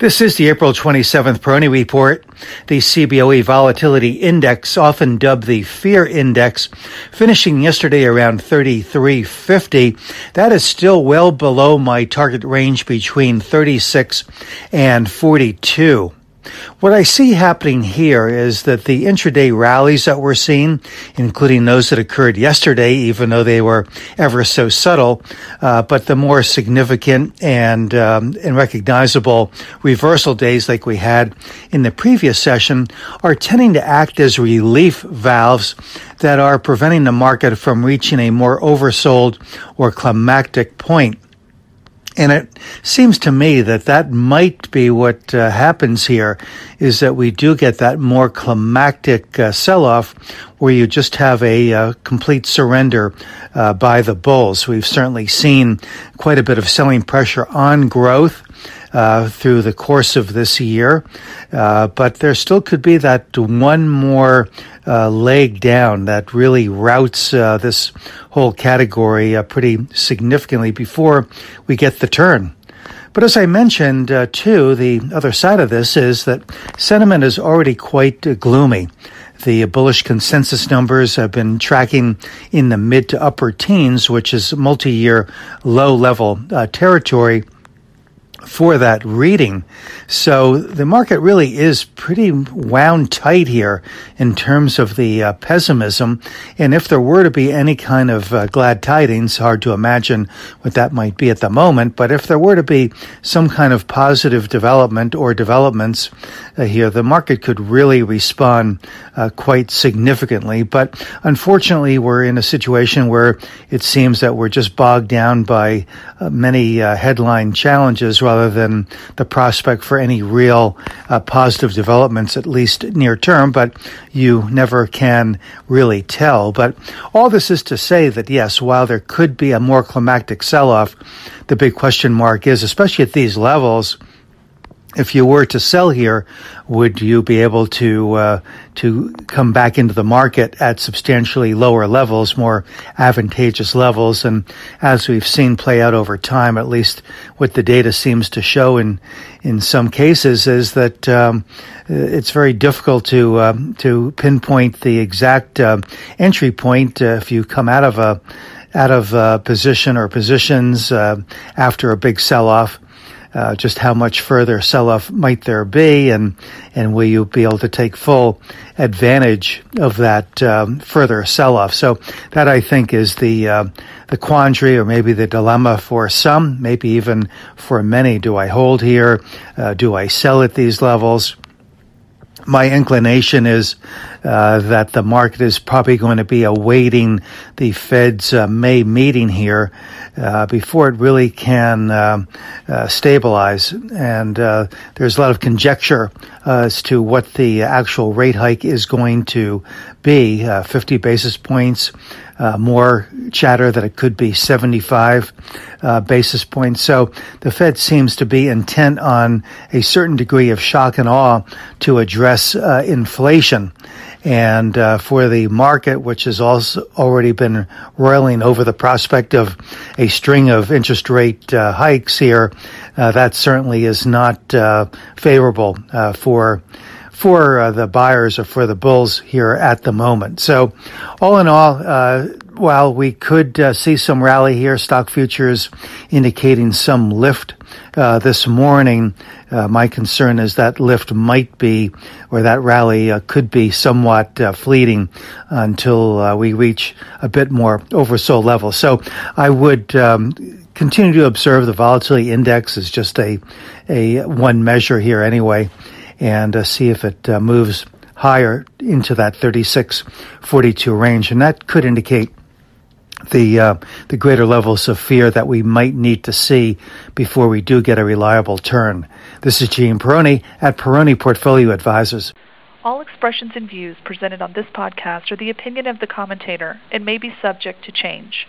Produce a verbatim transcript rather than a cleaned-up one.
This is the April twenty-seventh Peroni Report. The C B O E Volatility Index, often dubbed the Fear Index, finishing yesterday around thirty-three fifty. That is still well below my target range between thirty-six and forty-two. What I see happening here is that the intraday rallies that we're seeing, including those that occurred yesterday, even though they were ever so subtle, uh, but the more significant and, um, and recognizable reversal days like we had in the previous session, are tending to act as relief valves that are preventing the market from reaching a more oversold or climactic point. And it seems to me that that might be what uh, happens here, is that we do get that more climactic uh, sell-off where you just have a uh, complete surrender uh, by the bulls. We've certainly seen quite a bit of selling pressure on growth uh, through the course of this year, uh, but there still could be that one more uh, leg down that really routs uh, this whole category uh, pretty significantly before we get the turn. But as I mentioned, uh, too, the other side of this is that sentiment is already quite uh, gloomy. The bullish consensus numbers have been tracking in the mid to upper teens, which is multi-year low-level uh, territory for that reading. So the market really is pretty wound tight here in terms of the uh, pessimism. And if there were to be any kind of uh, glad tidings, hard to imagine what that might be at the moment, but if there were to be some kind of positive development or developments uh, here, the market could really respond uh, quite significantly. But unfortunately, we're in a situation where it seems that we're just bogged down by uh, many uh, headline challenges rather than the prospect for any real uh, positive developments, at least near term, but you never can really tell. But all this is to say that, yes, while there could be a more climactic sell-off, the big question mark is, especially at these levels, if you were to sell here, would you be able to uh, to come back into the market at substantially lower levels, more advantageous levels? And as we've seen play out over time, at least what the data seems to show in in some cases, is that um, it's very difficult to um, to pinpoint the exact uh, entry point uh, if you come out of a out of a position or positions uh, after a big sell-off. Uh, just how much further sell-off might there be, and and will you be able to take full advantage of that um, further sell-off? So that, I think, is the uh, the quandary, or maybe the dilemma for some, maybe even for many. Do I hold here? Uh, do I sell at these levels? My inclination is uh, that the market is probably going to be awaiting the Fed's uh, May meeting here uh, before it really can uh, uh, stabilize. And uh, there's a lot of conjecture uh, as to what the actual rate hike is going to be, uh, fifty basis points, uh, more chatter that it could be seventy-five uh, basis points. So the Fed seems to be intent on a certain degree of shock and awe to address Uh, inflation. And uh, for the market, which has also already been roiling over the prospect of a string of interest rate uh, hikes here, uh, that certainly is not uh, favorable uh, for for uh, the buyers or for the bulls here at the moment. So all in all, uh, while we could uh, see some rally here, stock futures indicating some lift uh, this morning, uh, my concern is that lift might be, or that rally uh, could be somewhat uh, fleeting until uh, we reach a bit more oversold level. So I would um, continue to observe the volatility index is just a, a one measure here anyway, and uh, see if it uh, moves higher into that thirty-six forty-two range. And that could indicate the uh, the greater levels of fear that we might need to see before we do get a reliable turn. This is Gene Peroni at Peroni Portfolio Advisors. All expressions and views presented on this podcast are the opinion of the commentator and may be subject to change.